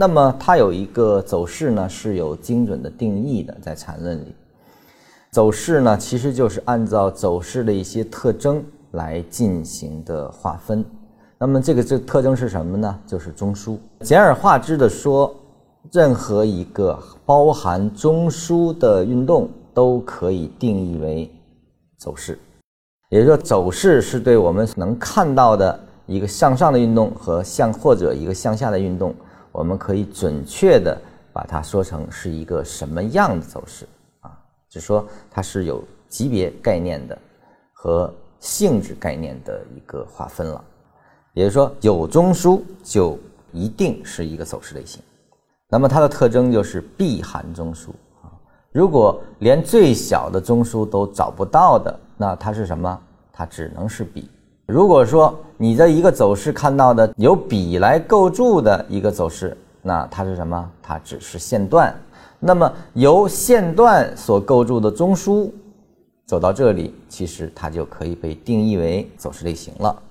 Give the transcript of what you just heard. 那么它有一个走势呢是有精准的定义的，在缠论里，走势呢其实就是按照走势的一些特征来进行的划分。那么这特征是什么呢？就是中枢。简而化之的说，任何一个包含中枢的运动都可以定义为走势。也就是说，走势是对我们能看到的一个向上的运动和或者一个向下的运动，我们可以准确的把它说成是一个什么样的走势啊？就是说它是有级别概念的和性质概念的一个划分了。也就是说，有中枢就一定是一个走势类型。那么它的特征就是必含中枢啊。如果连最小的中枢都找不到的，那它是什么？它只能是比。如果说你的一个走势看到的由比来构筑的一个走势，那它是什么？它只是线段。那么由线段所构筑的中枢走到这里，其实它就可以被定义为走势类型了。